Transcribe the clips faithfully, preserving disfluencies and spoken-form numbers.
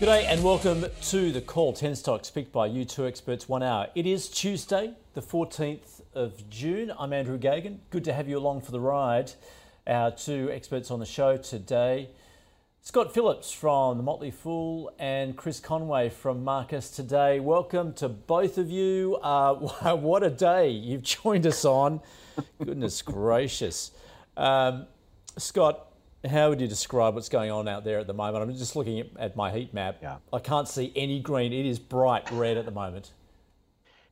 G'day and welcome to The Call, ten stocks picked by you two experts, one hour. It is Tuesday, the fourteenth of June. I'm Andrew Gagan. Good to have you along for the ride. Our two experts on the show today, Scott Phillips from The Motley Fool and Chris Conway from Marcus Today. Welcome to both of you. Uh, what a day you've joined us on. Goodness gracious. Um, Scott, how would you describe what's going on out there at the moment? I'm just looking at, at my heat map. Yeah. I can't see any green. It is bright red at the moment.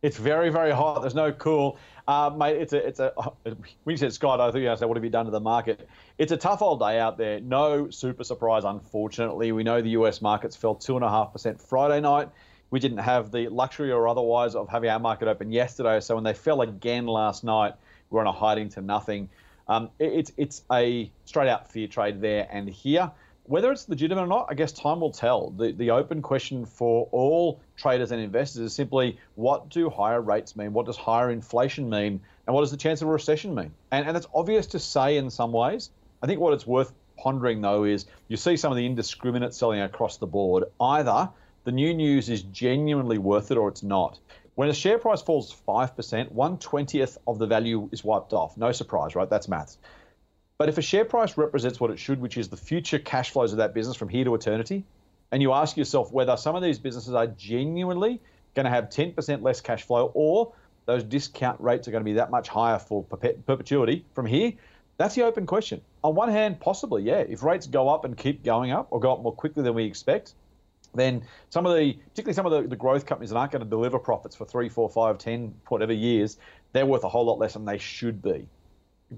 It's very, very hot. There's no cool. Uh, mate, it's a, it's a, when you said, Scott, I thought you asked, what have you done to the market? It's a tough old day out there. No super surprise, unfortunately. We know the U S markets fell two point five percent Friday night. We didn't have the luxury or otherwise of having our market open yesterday. So when they fell again last night, we're on a hiding to nothing. Um, it's it's a straight-out fear trade there and here. Whether it's legitimate or not, I guess time will tell. The the open question for all traders and investors is simply, what do higher rates mean? What does higher inflation mean? And what does the chance of a recession mean? And and that's obvious to say in some ways. I think what it's worth pondering, though, is you see some of the indiscriminate selling across the board. Either the new news is genuinely worth it or it's not. When a share price falls five percent, one twentieth of the value is wiped off. No surprise, right? That's maths. But if a share price represents what it should, which is the future cash flows of that business from here to eternity, and you ask yourself whether some of these businesses are genuinely going to have ten percent less cash flow or those discount rates are going to be that much higher for perpetuity from here, that's the open question. On one hand, possibly, yeah. If rates go up and keep going up or go up more quickly than we expect, then some of the, particularly some of the, the growth companies that aren't going to deliver profits for three, four, five, ten, whatever years, they're worth a whole lot less than they should be.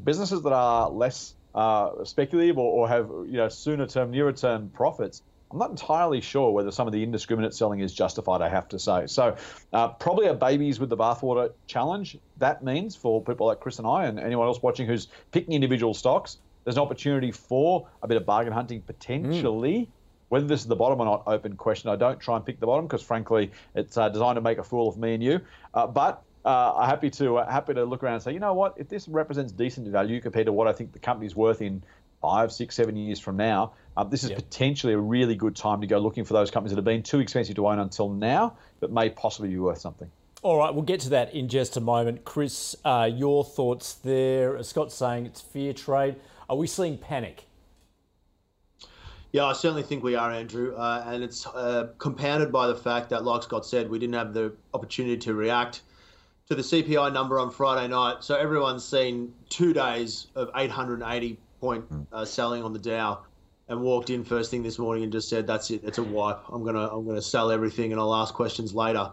Businesses that are less uh, speculative or, or have, you know, sooner term, nearer term profits, I'm not entirely sure whether some of the indiscriminate selling is justified, I have to say. So uh, probably a babies with the bathwater challenge. That means for people like Chris and I and anyone else watching who's picking individual stocks, there's an opportunity for a bit of bargain hunting potentially. Mm. Whether this is the bottom or not, open question. I don't try and pick the bottom because, frankly, it's uh, designed to make a fool of me and you. Uh, but uh, I'm happy to uh, happy to look around and say, you know what? If this represents decent value compared to what I think the company's worth in five, six, seven years from now, uh, this is yep. potentially a really good time to go looking for those companies that have been too expensive to own until now, but may possibly be worth something. All right, we'll get to that in just a moment. Chris, uh, your thoughts there. Scott's saying it's fear trade. Are we seeing panic? Yeah, I certainly think we are, Andrew, uh, and it's uh, compounded by the fact that, like Scott said, we didn't have the opportunity to react to the C P I number on Friday night. So everyone's seen two days of eight hundred eighty point uh, selling on the Dow, and walked in first thing this morning and just said, "That's it, it's a wipe. I'm gonna, I'm gonna sell everything, and I'll ask questions later."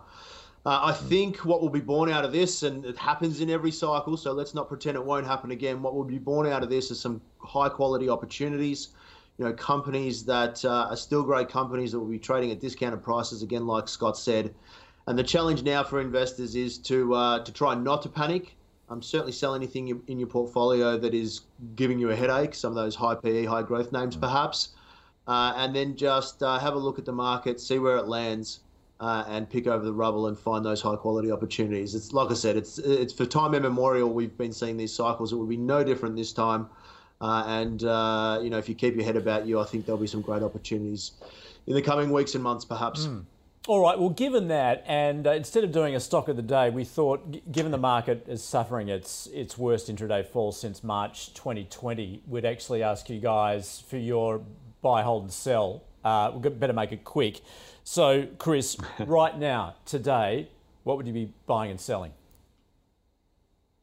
Uh, I think what will be born out of this, and it happens in every cycle, so let's not pretend it won't happen again. What will be born out of this is some high-quality opportunities. You know, companies that uh, are still great companies that will be trading at discounted prices, again, like Scott said. And the challenge now for investors is to uh, to try not to panic. Um, certainly sell anything in your portfolio that is giving you a headache, some of those high P E, high growth names perhaps, uh, and then just uh, have a look at the market, see where it lands, uh, and pick over the rubble and find those high quality opportunities. It's like I said, it's it's for time immemorial we've been seeing these cycles. It will be no different this time. Uh, and, uh, you know, if you keep your head about you, I think there'll be some great opportunities in the coming weeks and months, perhaps. Mm. All right. Well, given that, and uh, instead of doing a stock of the day, we thought, g- given the market is suffering its its worst intraday fall since March twenty twenty, we'd actually ask you guys for your buy, hold and sell. Uh, we better make it quick. So, Chris, right now, today, what would you be buying and selling?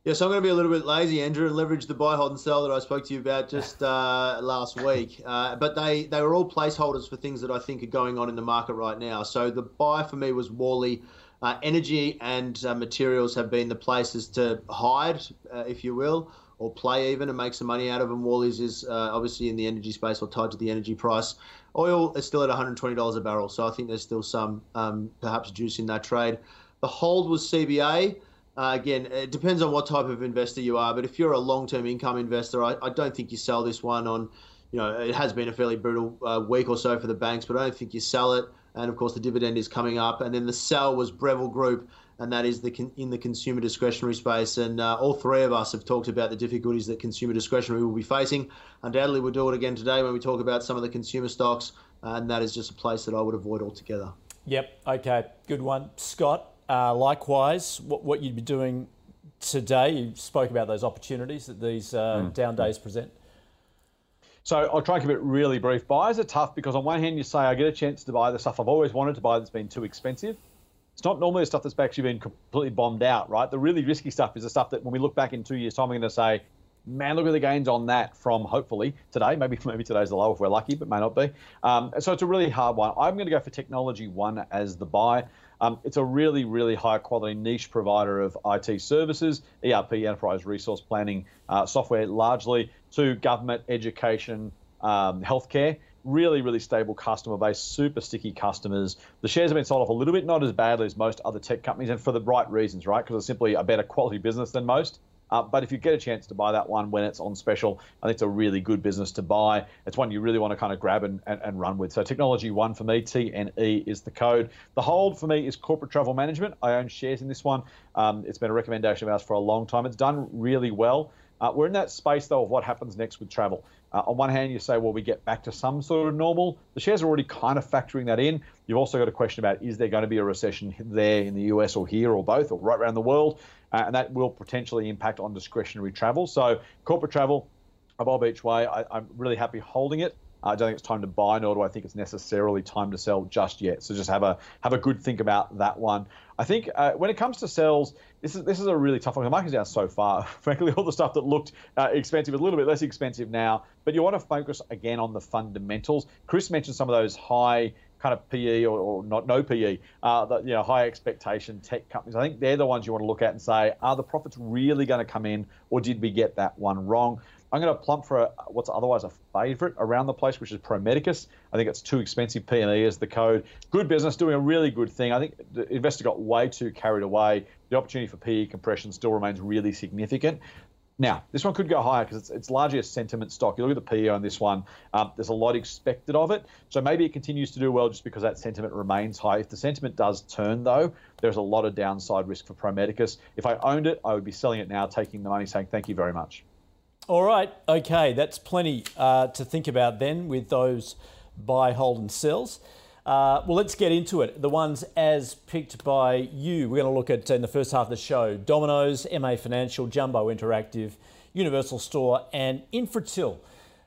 Yeah, so I'm going to be a little bit lazy, Andrew, and leverage the buy, hold and sell that I spoke to you about just uh, last week. Uh, but they, they were all placeholders for things that I think are going on in the market right now. So the buy for me was Worley Uh, energy and uh, materials have been the places to hide, uh, if you will, or play even and make some money out of them. Worley's is uh, obviously in the energy space or tied to the energy price. Oil is still at one hundred twenty dollars a barrel, so I think there's still some um, perhaps juice in that trade. The hold was C B A. Uh, again, it depends on what type of investor you are, but if you're a long-term income investor, I, I don't think you sell this one on, you know, it has been a fairly brutal uh, week or so for the banks, but I don't think you sell it. And, of course, the dividend is coming up. And then the sell was Breville Group, and that is the con- in the consumer discretionary space. And uh, all three of us have talked about the difficulties that consumer discretionary will be facing. Undoubtedly, we'll do it again today when we talk about some of the consumer stocks, and that is just a place that I would avoid altogether. Yep, okay, good one. Scott, uh, likewise, what, what you'd be doing today, you spoke about those opportunities that these uh, mm. down days present. So I'll try and keep it really brief. Buyers are tough because on one hand you say, I get a chance to buy the stuff I've always wanted to buy that's been too expensive. It's not normally the stuff that's actually been completely bombed out, right? The really risky stuff is the stuff that when we look back in two years' time, we're going to say, man, look at the gains on that from hopefully today. Maybe maybe today's the low if we're lucky, but may not be. Um, so it's a really hard one. I'm going to go for TechnologyOne as the buy. Um, it's a really, really high-quality niche provider of I T services, E R P, enterprise resource planning, uh, software largely to government, education, um, healthcare. Really, really stable customer base, super sticky customers. The shares have been sold off a little bit, not as badly as most other tech companies, and for the right reasons, right? Because it's simply a better quality business than most. Uh, but if you get a chance to buy that one when it's on special, I think it's a really good business to buy. It's one you really want to kind of grab and, and, and run with. So TechnologyOne for me, T N E is the code. The hold for me is Corporate Travel Management. I own shares in this one. Um, it's been a recommendation of ours for a long time. It's done really well. Uh, we're in that space, though, of what happens next with travel. Uh, on one hand, you say, well, we get back to some sort of normal. The shares are already kind of factoring that in. You've also got a question about, is there going to be a recession there in the U S or here or both or right around the world? Uh, and that will potentially impact on discretionary travel. So corporate travel, a bob each way. I, I'm really happy holding it. I don't think it's time to buy, nor do I think it's necessarily time to sell just yet. So just have a have a good think about that one. I think uh, when it comes to sells, this is this is a really tough one. The market's down so far. Frankly, all the stuff that looked uh, expensive is a little bit less expensive now. But you want to focus again on the fundamentals. Chris mentioned some of those high kind of P E or, or not no P E, uh, the, you know, high expectation tech companies. I think they're the ones you want to look at and say, are the profits really going to come in, or did we get that one wrong? I'm going to plump for a, what's otherwise a favourite around the place, which is Pro Medicus. I think it's too expensive. P and E is the code. Good business, doing a really good thing. I think the investor got way too carried away. The opportunity for P E compression still remains really significant. Now, this one could go higher because it's, it's largely a sentiment stock. You look at the P E on this one, um, there's a lot expected of it. So maybe it continues to do well just because that sentiment remains high. If the sentiment does turn, though, there's a lot of downside risk for Pro Medicus. If I owned it, I would be selling it now, taking the money, saying thank you very much. All right, okay, that's plenty uh, to think about then with those buy, hold and sells. Uh, well, let's get into it. The ones as picked by you, we're going to look at in the first half of the show, Domino's, M A Financial, Jumbo Interactive, Universal Store and Infratil.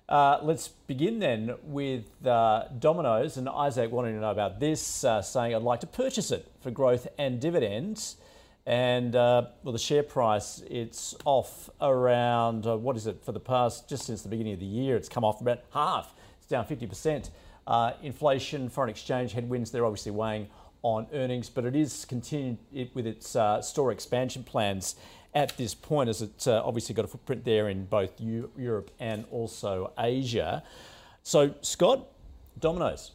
Uh, let's begin then with uh, Domino's, and Isaac wanting to know about this, uh, saying I'd like to purchase it for growth and dividends. And uh, well, the share price, it's off around, uh, what is it, for the past, just since the beginning of the year, it's come off about half. It's down fifty percent. Uh, inflation, foreign exchange headwinds, they're obviously weighing on earnings, but it is continued it, with its uh, store expansion plans at this point, as it's uh, obviously got a footprint there in both U- Europe and also Asia. So, Scott, Domino's.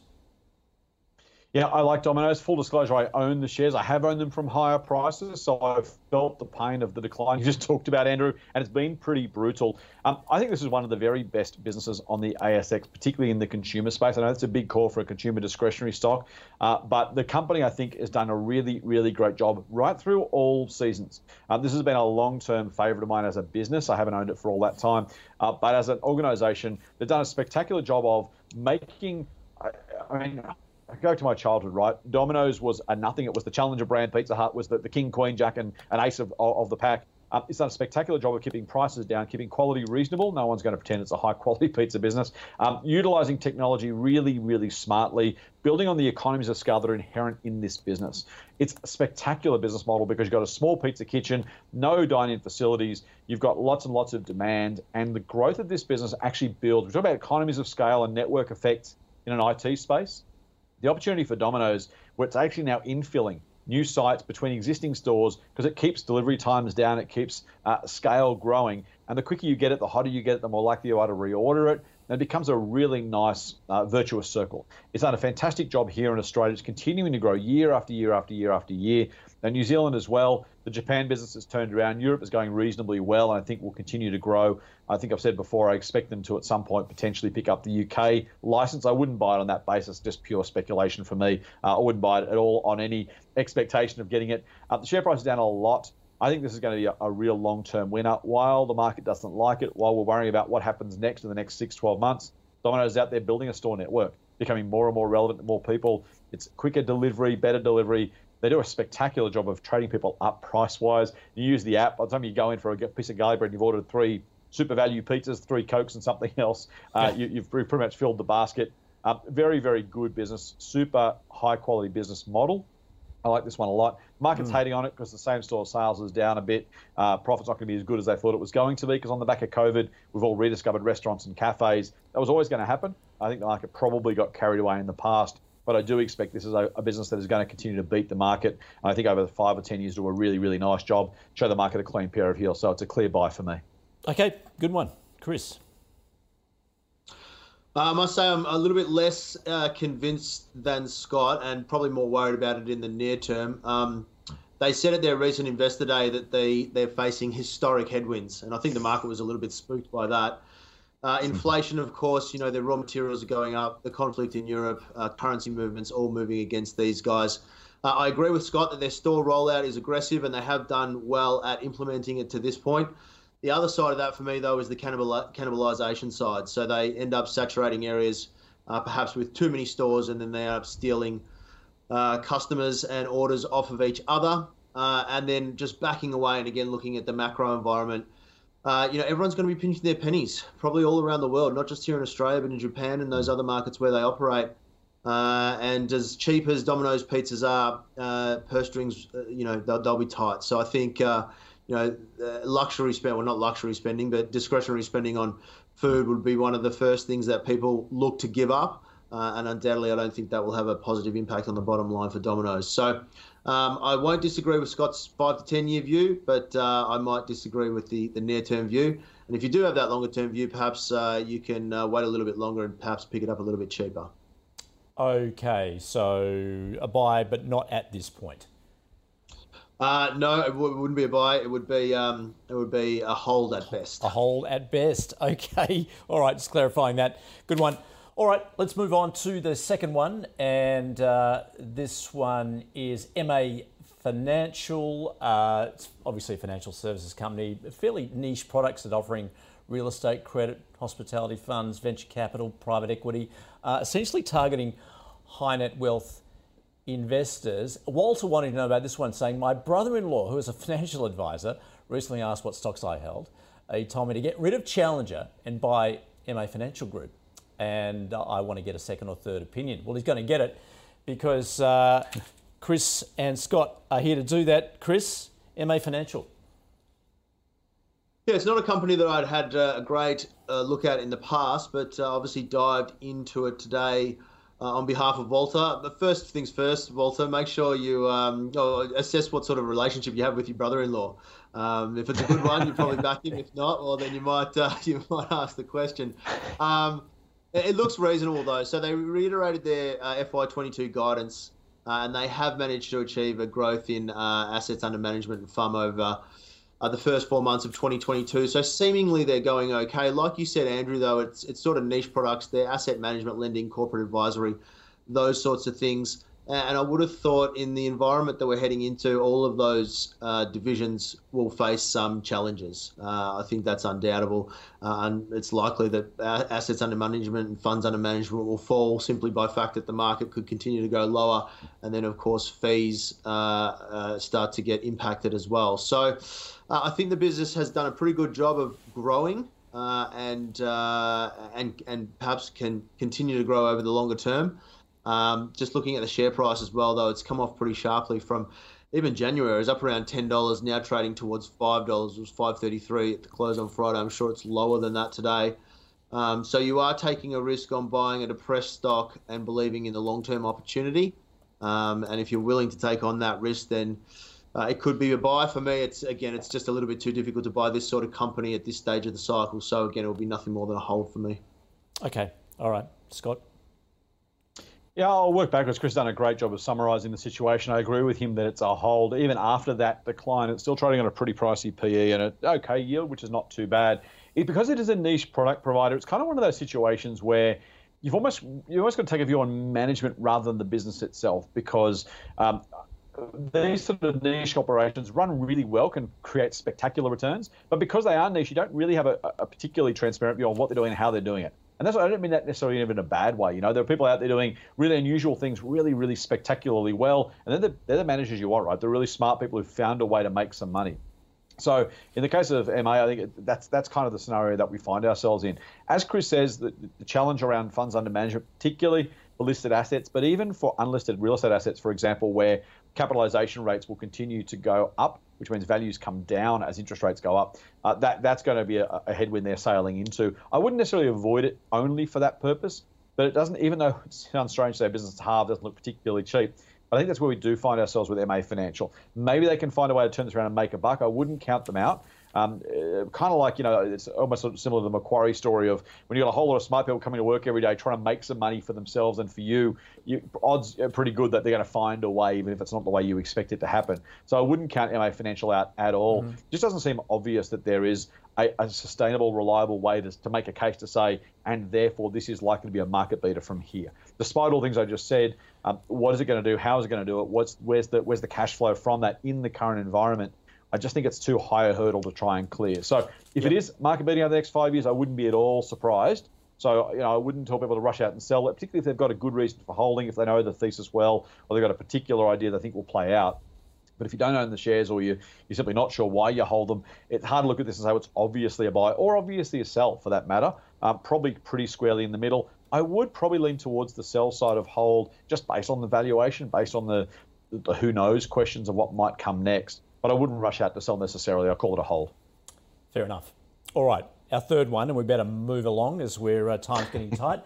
Yeah, I like Domino's. Full disclosure, I own the shares. I have owned them from higher prices, so I've felt the pain of the decline you just talked about, Andrew, and it's been pretty brutal. Um, I think this is one of the very best businesses on the A S X, particularly in the consumer space. I know that's a big call for a consumer discretionary stock, uh, but the company, I think, has done a really, really great job right through all seasons. Uh, this has been a long-term favourite of mine as a business. I haven't owned it for all that time, uh, but as an organisation, they've done a spectacular job of making, I, I mean, I go to my childhood, right? Domino's was a nothing. It was the challenger brand. Pizza Hut was the, the king, queen, jack, and an ace of, of the pack. Um, it's done a spectacular job of keeping prices down, keeping quality reasonable. No one's going to pretend it's a high-quality pizza business. Um, utilising technology really, really smartly, building on the economies of scale that are inherent in this business. It's a spectacular business model because you've got a small pizza kitchen, no dine-in facilities, you've got lots and lots of demand, and the growth of this business actually builds. We talk about economies of scale and network effects in an I T space. The opportunity for Domino's, where it's actually now infilling new sites between existing stores because it keeps delivery times down, it keeps uh, scale growing. And the quicker you get it, the hotter you get it, the more likely you are to reorder it. And it becomes a really nice uh, virtuous circle. It's done a fantastic job here in Australia. It's continuing to grow year after year after year after year. And New Zealand as well. The Japan business has turned around. Europe is going reasonably well, and I think will continue to grow. I think I've said before, I expect them to at some point potentially pick up the U K license. I wouldn't buy it on that basis, just pure speculation for me. Uh, I wouldn't buy it at all on any expectation of getting it. Uh, the share price is down a lot. I think this is going to be a, a real long-term winner. While the market doesn't like it, while we're worrying about what happens next in the next six, twelve months, Domino's out there building a store network, becoming more and more relevant to more people. It's quicker delivery, better delivery. They do a spectacular job of trading people up price-wise. You use the app. By the time you go in for a piece of garlic bread, you've ordered three super value pizzas, three Cokes and something else. Uh, you, you've pretty much filled the basket. Um, very, very good business, super high-quality business model. I like this one a lot. Market's mm. hating on it because the same store sales is down a bit. Uh, profit's not going to be as good as they thought it was going to be because on the back of COVID, we've all rediscovered restaurants and cafes. That was always going to happen. I think the market probably got carried away in the past. But I do expect this is a, a business that is going to continue to beat the market. And I think over the five or ten years, do a really, really nice job, show the market a clean pair of heels. So it's a clear buy for me. Okay, good one. Chris? I must say I'm a little bit less uh, convinced than Scott and probably more worried about it in the near term. Um, they said at their recent investor day that they, they're facing historic headwinds. And I think the market was a little bit spooked by that. Uh, inflation, of course, you know, their raw materials are going up, the conflict in Europe, uh, currency movements, all moving against these guys. Uh, I agree with Scott that their store rollout is aggressive and they have done well at implementing it to this point. The other side of that for me, though, is the cannibal- cannibalization side. So they end up saturating areas, uh, perhaps with too many stores, and then they end up stealing uh, customers and orders off of each other, uh, and then just backing away and again looking at the macro environment. Uh, you know, everyone's going to be pinching their pennies, probably all around the world, not just here in Australia, but in Japan and those other markets where they operate. Uh, and as cheap as Domino's pizzas are, uh, purse strings, uh, you know, they'll, they'll be tight. So I think, uh, you know, uh, luxury spend, well, not luxury spending, but discretionary spending on food would be one of the first things that people look to give up. Uh, and undoubtedly, I don't think that will have a positive impact on the bottom line for Domino's. So um, I won't disagree with Scott's five to ten year view, but uh, I might disagree with the, the near-term view. And if you do have that longer-term view, perhaps uh, you can uh, wait a little bit longer and perhaps pick it up a little bit cheaper. Okay, so a buy, but not at this point. Uh, no, it wouldn't be a buy. It would be um, it would be a hold at best. A hold at best. Okay. All right, just clarifying that. Good one. All right, let's move on to the second one, and uh, this one is M A Financial. Uh, it's obviously a financial services company, fairly niche products that are offering real estate, credit, hospitality funds, venture capital, private equity, uh, essentially targeting high net wealth investors. Walter wanted to know about this one, saying, my brother-in-law, who is a financial advisor, recently asked what stocks I held. Uh, he told me to get rid of Challenger and buy M A Financial Group. And I want to get a second or third opinion. Well, he's going to get it because uh, Chris and Scott are here to do that. Chris, M A Financial. Yeah, it's not a company that I'd had a great uh, look at in the past, but uh, obviously dived into it today uh, on behalf of Walter. But first things first, Walter, make sure you um, assess what sort of relationship you have with your brother-in-law. Um, if it's a good one, you probably back him. If not, well, then you might uh, you might ask the question. Um, It looks reasonable, though. So they reiterated their uh, F Y twenty-two guidance, uh, and they have managed to achieve a growth in uh, assets under management and F U M over uh, the first four months of twenty twenty-two. So seemingly they're going okay. Like you said, Andrew, though, it's it's sort of niche products. They're asset management, lending, corporate advisory, those sorts of things. And I would have thought in the environment that we're heading into, all of those uh, divisions will face some challenges. Uh, I think that's undoubtable. Uh, and it's likely that assets under management and funds under management will fall simply by fact that the market could continue to go lower. And then, of course, fees uh, uh, start to get impacted as well. So uh, I think the business has done a pretty good job of growing uh, and, uh, and, and perhaps can continue to grow over the longer term. Um, just looking at the share price as well, though, it's come off pretty sharply from even January. It was up around ten dollars, now trading towards five dollars. It was five thirty-three at the close on Friday. I'm sure it's lower than that today. Um, so you are taking a risk on buying a depressed stock and believing in the long-term opportunity. Um, and if you're willing to take on that risk, then uh, it could be a buy. For me, it's again, it's just a little bit too difficult to buy this sort of company at this stage of the cycle. So again, it will be nothing more than a hold for me. Okay. All right. Scott? Yeah, I'll work backwards. Chris has done a great job of summarising the situation. I agree with him that it's a hold. Even after that decline, it's still trading on a pretty pricey P E and an okay yield, which is not too bad. It, because it is a niche product provider, it's kind of one of those situations where you've almost, you've almost got to take a view on management rather than the business itself, because um, these sort of niche operations run really well, can create spectacular returns, but because they are niche, you don't really have a, a particularly transparent view on what they're doing and how they're doing it. And that's why I don't mean that necessarily even in a bad way. You know, there are people out there doing really unusual things really, really spectacularly well. And they're the, they're the managers you want, right? They're really smart people who found a way to make some money. So in the case of M A, I think that's that's kind of the scenario that we find ourselves in. As Chris says, the, the challenge around funds under management, particularly for listed assets, but even for unlisted real estate assets, for example, where capitalization rates will continue to go up, which means values come down as interest rates go up. Uh, that that's going to be a, a headwind they're sailing into. I wouldn't necessarily avoid it only for that purpose, but it doesn't, even though it sounds strange to say business is halved, doesn't look particularly cheap. I think that's where we do find ourselves with M A Financial. Maybe they can find a way to turn this around and make a buck. I wouldn't count them out. Um, kind of like, you know, it's almost sort of similar to the Macquarie story of when you've got a whole lot of smart people coming to work every day trying to make some money for themselves and for you, you odds are pretty good that they're going to find a way, even if it's not the way you expect it to happen. So I wouldn't count M A Financial out at all. Mm-hmm. It just doesn't seem obvious that there is a, a sustainable, reliable way to, to make a case to say, and therefore this is likely to be a market beater from here. Despite all things I just said, um, what is it going to do? How is it going to do it? What's, where's the, where's the cash flow from that in the current environment? I just think it's too high a hurdle to try and clear. So if yep. it is market beating over the next five years, I wouldn't be at all surprised. So you know, I wouldn't tell people to rush out and sell it, particularly if they've got a good reason for holding, if they know the thesis well, or they've got a particular idea they think will play out. But if you don't own the shares or you, you're simply not sure why you hold them, it's hard to look at this and say, well, it's obviously a buy or obviously a sell for that matter, um, probably pretty squarely in the middle. I would probably lean towards the sell side of hold just based on the valuation, based on the, the who knows questions of what might come next. But I wouldn't rush out to sell necessarily. I call it a hold. Fair enough. All right. Our third one, and we better move along as we're uh, time's getting tight.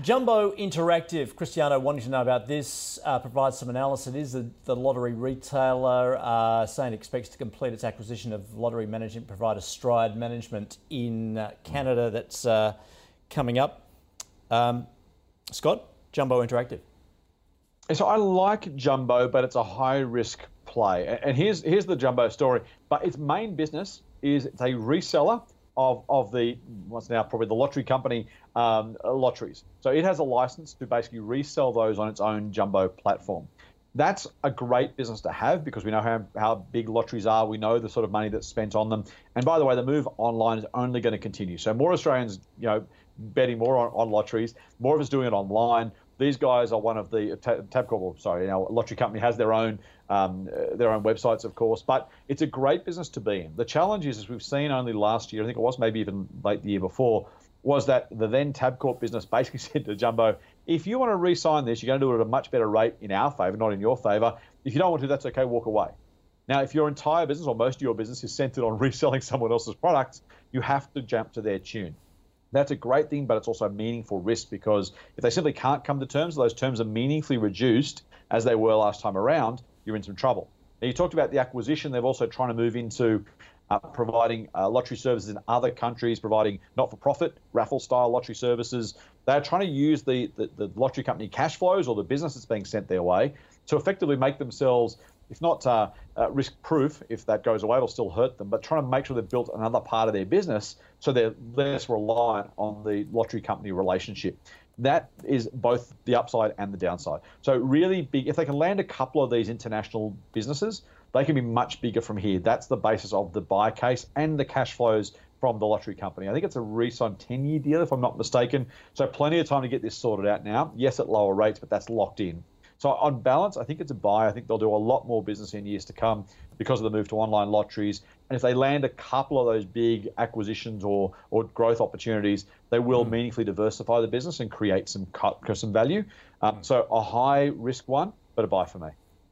Jumbo Interactive. Cristiano wanting to know about this. Uh, provides some analysis. It is the, the lottery retailer uh, saying it expects to complete its acquisition of lottery management provider Stride Management in uh, Canada. That's uh, coming up. Um, Scott, Jumbo Interactive. So I like Jumbo, but it's a high risk play. And here's here's the Jumbo story. But its main business is it's a reseller of of the what's now probably the lottery company um, lotteries. So it has a license to basically resell those on its own Jumbo platform. That's a great business to have because we know how, how big lotteries are. We know the sort of money that's spent on them. And by the way, the move online is only going to continue. So more Australians, you know, betting more on, on lotteries. More of us doing it online. These guys are one of the Tabcorp, sorry, our lottery company has their own um, their own websites, of course, but it's a great business to be in. The challenge is, as we've seen only last year, I think it was maybe even late the year before, was that the then Tabcorp business basically said to Jumbo, if you want to re-sign this, you're going to do it at a much better rate in our favour, not in your favour. If you don't want to, that's okay, walk away. Now, if your entire business or most of your business is centred on reselling someone else's products, you have to jump to their tune. That's a great thing, but it's also a meaningful risk because if they simply can't come to terms, those terms are meaningfully reduced as they were last time around, you're in some trouble. Now, you talked about the acquisition. They're also trying to move into uh, providing uh, lottery services in other countries, providing not-for-profit, raffle-style lottery services. They're trying to use the, the, the lottery company cash flows or the business that's being sent their way to effectively make themselves, if not uh, uh, risk-proof, if that goes away, it'll still hurt them, but trying to make sure they've built another part of their business so they're less reliant on the lottery company relationship. That is both the upside and the downside. So really big, if they can land a couple of these international businesses, they can be much bigger from here. That's the basis of the buy case and the cash flows from the lottery company. I think it's a re-sign ten-year deal, if I'm not mistaken. So plenty of time to get this sorted out now. Yes, at lower rates, but that's locked in. So on balance, I think it's a buy. I think they'll do a lot more business in years to come because of the move to online lotteries. And if they land a couple of those big acquisitions or or growth opportunities, they will mm. meaningfully diversify the business and create some some value. Um, mm. So a high risk one, but a buy for me.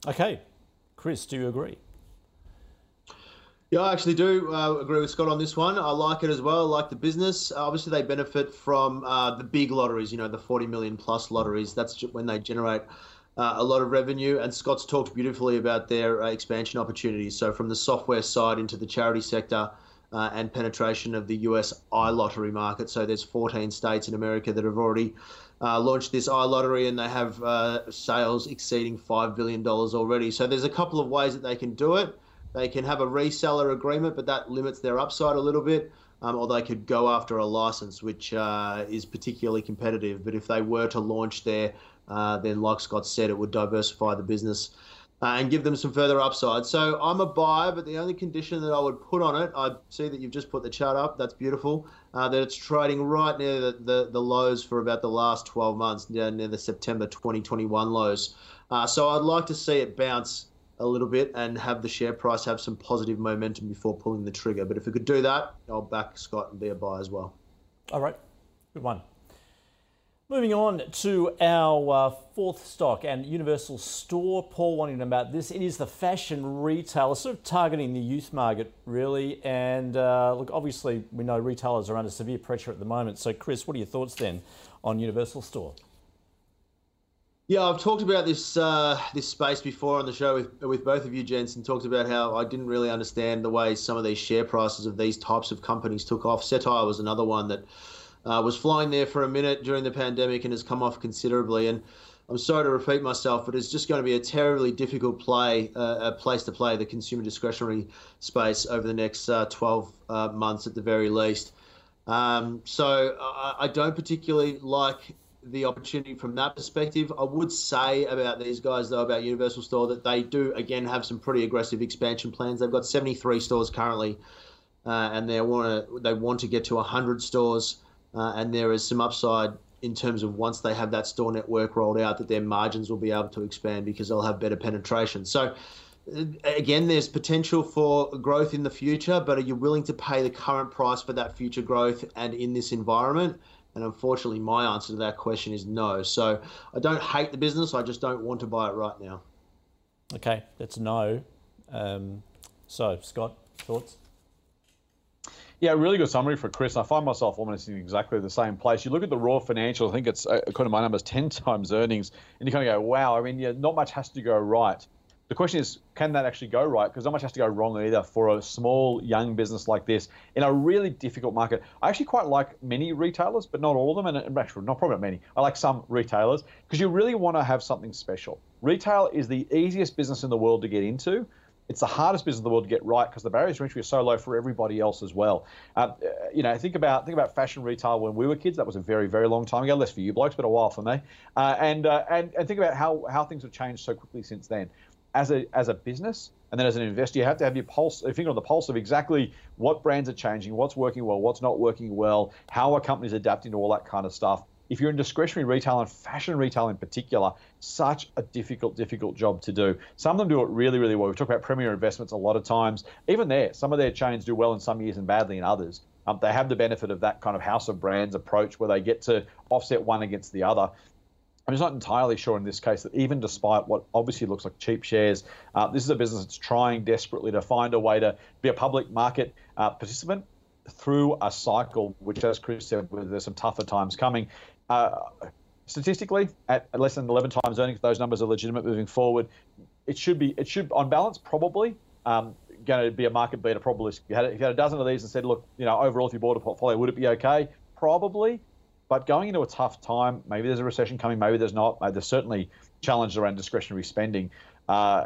Okay. Chris, do you agree? Yeah, I actually do uh, agree with Scott on this one. I like it as well. I like the business. Uh, obviously, they benefit from uh, the big lotteries, you know, the forty million plus lotteries. That's when they generate uh, a lot of revenue, and Scott's talked beautifully about their uh, expansion opportunities. So from the software side into the charity sector, Uh, and penetration of the U S iLottery market. So there's fourteen states in America that have already uh, launched this iLottery, and they have uh, sales exceeding five billion dollars already. So there's a couple of ways that they can do it. They can have a reseller agreement, but that limits their upside a little bit, um, or they could go after a license, which uh, is particularly competitive. But if they were to launch there, uh, then like Scott said, it would diversify the business Uh, and give them some further upside. So I'm a buyer, but the only condition that I would put on it, I see that you've just put the chart up, that's beautiful, uh, that it's trading right near the, the, the lows for about the last twelve months, near, near the September twenty twenty-one lows. Uh, so I'd like to see it bounce a little bit and have the share price have some positive momentum before pulling the trigger. But if it could do that, I'll back Scott and be a buyer as well. All right, good one. Moving on to our uh, fourth stock and Universal Store. Paul wanting to know about this. It is the fashion retailer, sort of targeting the youth market, really. And uh, look, obviously, we know retailers are under severe pressure at the moment. So, Chris, what are your thoughts then on Universal Store? Yeah, I've talked about this uh, this space before on the show with with both of you gents, and talked about how I didn't really understand the way some of these share prices of these types of companies took off. Setire was another one that Uh, was flying there for a minute during the pandemic and has come off considerably. And I'm sorry to repeat myself, but it's just going to be a terribly difficult play, uh, a place to play the consumer discretionary space over the next uh, twelve uh, months at the very least. Um, so I, I don't particularly like the opportunity from that perspective. I would say about these guys, though, about Universal Store, that they do, again, have some pretty aggressive expansion plans. They've got seventy-three stores currently, uh, and they want to they want to get to one hundred stores. Uh, and there is some upside in terms of once they have that store network rolled out, that their margins will be able to expand because they'll have better penetration. So, again, there's potential for growth in the future, but are you willing to pay the current price for that future growth and in this environment? And unfortunately, my answer to that question is no. So I don't hate the business. I just don't want to buy it right now. Okay, that's no. Um, so, Scott, thoughts? Yeah, really good summary for Chris. I find myself almost in exactly the same place. You look at the raw financials, I think it's, according to my numbers, ten times earnings, and you kind of go, wow, I mean, yeah, not much has to go right. The question is, can that actually go right? Because not much has to go wrong either for a small, young business like this in a really difficult market. I actually quite like many retailers, but not all of them, and actually not probably many. I like some retailers because you really want to have something special. Retail is the easiest business in the world to get into. It's the hardest business in the world to get right because the barriers to entry are so low for everybody else as well. Uh, you know, think about think about fashion retail when we were kids. That was a very, very long time ago. Less for you blokes, but a while for me. Uh, and, uh, and and think about how how things have changed so quickly since then. As a as a business and then as an investor, you have to have your pulse, your finger on the pulse of exactly what brands are changing, what's working well, what's not working well, how are companies adapting to all that kind of stuff. If you're in discretionary retail and fashion retail in particular, such a difficult, difficult job to do. Some of them do it really, really well. We talk about Premier Investments a lot of times. Even there, some of their chains do well in some years and badly in others. Um, they have the benefit of that kind of house of brands approach where they get to offset one against the other. I'm just not entirely sure in this case that even despite what obviously looks like cheap shares, uh, this is a business that's trying desperately to find a way to be a public market uh, participant through a cycle, which, as Chris said, there's some tougher times coming. Uh, statistically, at less than eleven times earnings, those numbers are legitimate moving forward. It should be, it should, on balance, probably um, going to be a market beater. Probably, if you had, if you had a dozen of these and said, look, you know, overall, if you bought a portfolio, would it be okay? Probably, but going into a tough time, maybe there's a recession coming, maybe there's not. There's certainly challenges around discretionary spending. Uh,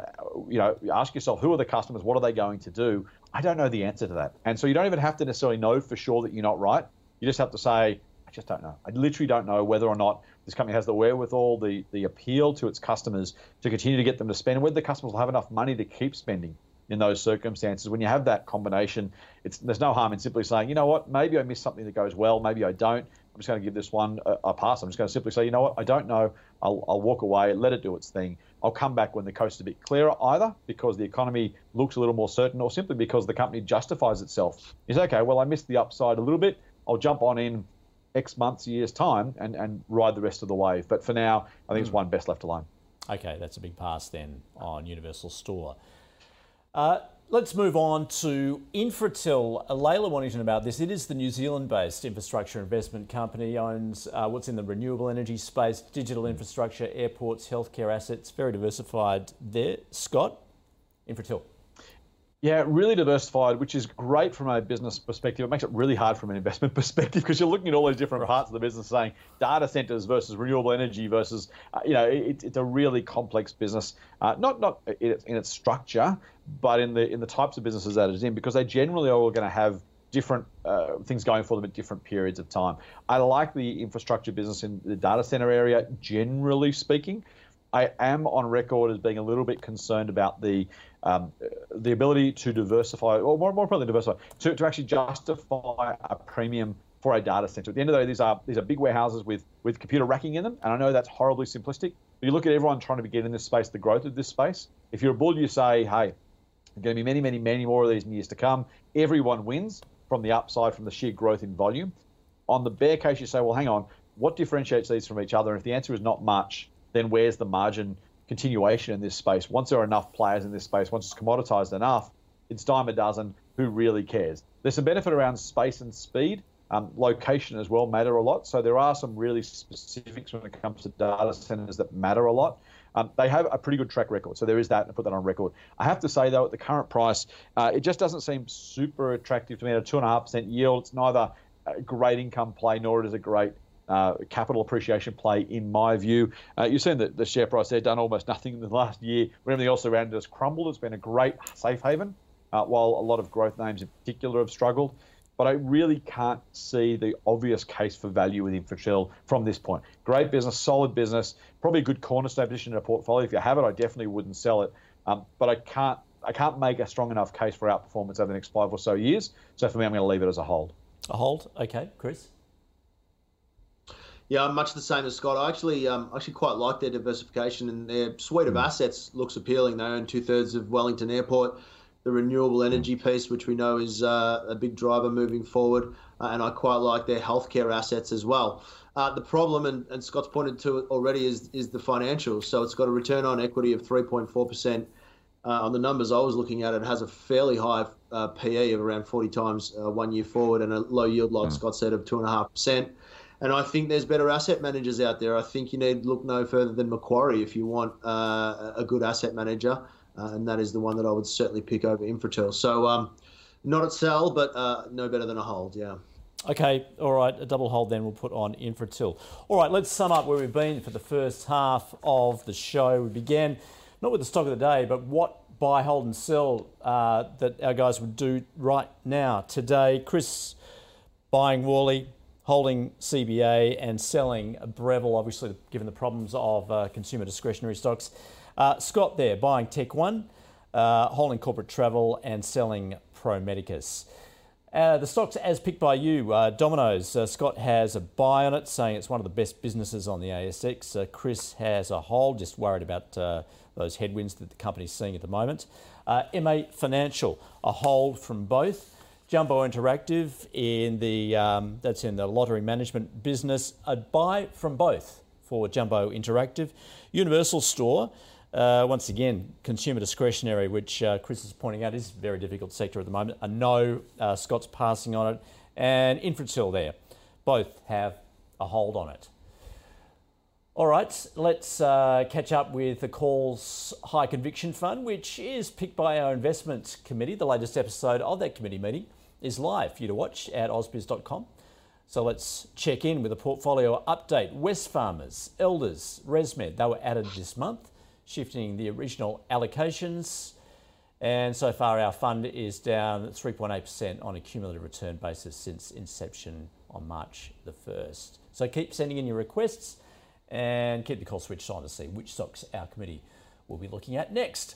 you know, ask yourself, who are the customers? What are they going to do? I don't know the answer to that, and so you don't even have to necessarily know for sure that you're not right. You just have to say, just don't know. I literally don't know whether or not this company has the wherewithal, the the appeal to its customers to continue to get them to spend, and whether the customers will have enough money to keep spending in those circumstances. When you have that combination, it's there's no harm in simply saying, you know what, maybe I missed something that goes well, maybe I don't. I'm just going to give this one a, a pass. I'm just going to simply say, you know what, I don't know. I'll, I'll walk away, let it do its thing. I'll come back when the coast's a bit clearer, either because the economy looks a little more certain or simply because the company justifies itself. It's okay, well, I missed the upside a little bit. I'll jump on in X months, years' time, and, and ride the rest of the wave. But for now, I think it's one best left alone. Okay, that's a big pass then on Universal Store. Uh, Let's move on to Infratil. Layla wanted to know about this. It is the New Zealand-based infrastructure investment company, owns uh, what's in the renewable energy space, digital infrastructure, airports, healthcare assets, very diversified there. Scott, Infratil. Yeah, really diversified, which is great from a business perspective. It makes it really hard from an investment perspective because you're looking at all those different parts of the business saying data centers versus renewable energy versus, uh, you know, it, it's a really complex business, uh, not not in its structure, but in the in the types of businesses that it's in, because they generally are all going to have different uh, things going for them at different periods of time. I like the infrastructure business in the data center area, generally speaking. I am on record as being a little bit concerned about the um, the ability to diversify, or more more probably diversify, to, to actually justify a premium for a data center. At the end of the day, these are these are big warehouses with with computer racking in them, and I know that's horribly simplistic. But you look at everyone trying to get in this space, the growth of this space. If you're a bull, you say, hey, there's going to be many, many, many more of these in years to come. Everyone wins from the upside from the sheer growth in volume. On the bear case, you say, well, hang on, what differentiates these from each other? And if the answer is not much, then where's the margin continuation in this space? Once there are enough players in this space, once it's commoditized enough, it's dime a dozen. Who really cares? There's some benefit around space and speed. Um, location as well matter a lot. So there are some really specifics when it comes to data centers that matter a lot. Um, they have a pretty good track record. So there is that, and put that on record. I have to say, though, at the current price, uh, it just doesn't seem super attractive to me. At a two point five percent yield, it's neither a great income play nor it is a great Uh, capital appreciation play, in my view. Uh, you've seen that the share price there done almost nothing in the last year. When everything else around it has crumbled, it's been a great safe haven, uh, while a lot of growth names in particular have struggled. But I really can't see the obvious case for value with Infratil from this point. Great business, solid business, probably a good cornerstone position in a portfolio. If you have it, I definitely wouldn't sell it. Um, but I can't, I can't make a strong enough case for outperformance over the next five or so years. So for me, I'm going to leave it as a hold. A hold? Okay, Chris? Yeah, I'm much the same as Scott. I actually, um, actually quite like their diversification, and their suite of assets looks appealing. They own two thirds of Wellington Airport, the renewable energy piece, which we know is uh, a big driver moving forward, uh, and I quite like their healthcare assets as well. Uh, the problem, and, and Scott's pointed to it already, is is the financials. So it's got a return on equity of three point four percent. Uh, on the numbers I was looking at, it has a fairly high uh, P E of around forty times uh, one year forward, and a low yield, like Scott said, of two and a half percent. And I think there's better asset managers out there. I think you need look no further than Macquarie if you want uh, a good asset manager, uh, and that is the one that I would certainly pick over Infratil. So um, not at sell, but uh, no better than a hold, yeah. Okay, all right, a double hold then we'll put on Infratil. All right, let's sum up where we've been for the first half of the show. We began not with the stock of the day, but what buy, hold and sell uh, that our guys would do right now. Today, Chris buying Worley, holding C B A and selling Breville, obviously given the problems of uh, consumer discretionary stocks. Uh, Scott there, buying TechnologyOne, uh, holding Corporate Travel and selling Pro Medicus. Uh, the stocks as picked by you, uh, Domino's. Uh, Scott has a buy on it, saying it's one of the best businesses on the A S X. Uh, Chris has a hold, just worried about uh, those headwinds that the company's seeing at the moment. Uh, M A Financial, a hold from both. Jumbo Interactive in the um, that's in the lottery management business, a buy from both for Jumbo Interactive. Universal Store, uh, once again, consumer discretionary, which uh, Chris is pointing out is a very difficult sector at the moment. A no, uh, Scott's passing on it, and Infratil there, both have a hold on it. All right, let's uh, catch up with the Call's High Conviction Fund, which is picked by our investment committee. The latest episode of that committee meeting is live for you to watch at ausbiz dot com. So let's check in with a portfolio update. Wesfarmers, Elders, ResMed, they were added this month, shifting the original allocations. And so far our fund is down three point eight percent on a cumulative return basis since inception on March the first. So keep sending in your requests and keep the call switched on to see which stocks our committee will be looking at next.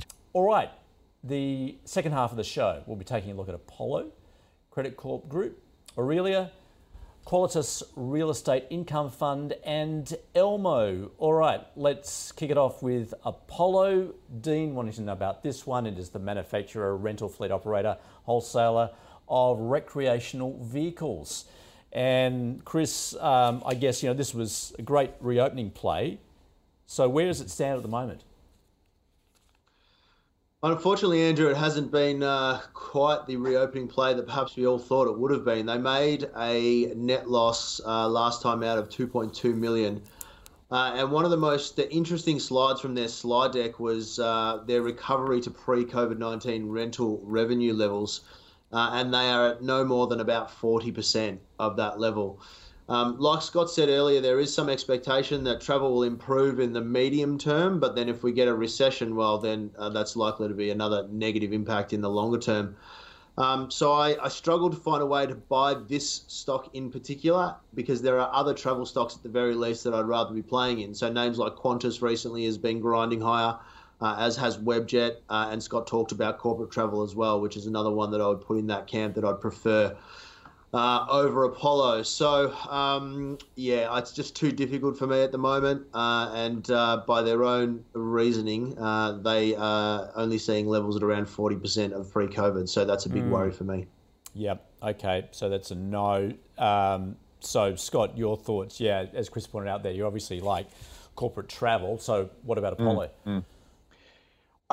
All right, the second half of the show, we'll be taking a look at Apollo, Credit Corp Group, Aurelia, Qualitas Real Estate Income Fund, and Elmo. All right, let's kick it off with Apollo. Dean wanting to know about this one. It is the manufacturer, rental fleet operator, wholesaler of recreational vehicles. And Chris, um, I guess, you know, this was a great reopening play. So where does it stand at the moment? Unfortunately, Andrew, it hasn't been uh, quite the reopening play that perhaps we all thought it would have been. They made a net loss uh, last time out of two point two million dollars. Uh, and one of the most the interesting slides from their slide deck was uh, their recovery to pre-COVID nineteen rental revenue levels. Uh, and they are at no more than about forty percent of that level. Um, like Scott said earlier, there is some expectation that travel will improve in the medium term, but then if we get a recession, well, then uh, that's likely to be another negative impact in the longer term. Um, so I, I struggled to find a way to buy this stock in particular because there are other travel stocks at the very least that I'd rather be playing in. So names like Qantas recently has been grinding higher, Uh, as has Webjet, uh, and Scott talked about corporate travel as well, which is another one that I would put in that camp that I'd prefer uh, over Apollo. So, um, yeah, it's just too difficult for me at the moment, uh, and uh, by their own reasoning, uh, they are only seeing levels at around forty percent of pre-COVID, so that's a big mm. worry for me. Yep, okay, so that's a no. Um, so, Scott, your thoughts? Yeah, as Chris pointed out there, you obviously like corporate travel, so what about Apollo? Mm. Mm.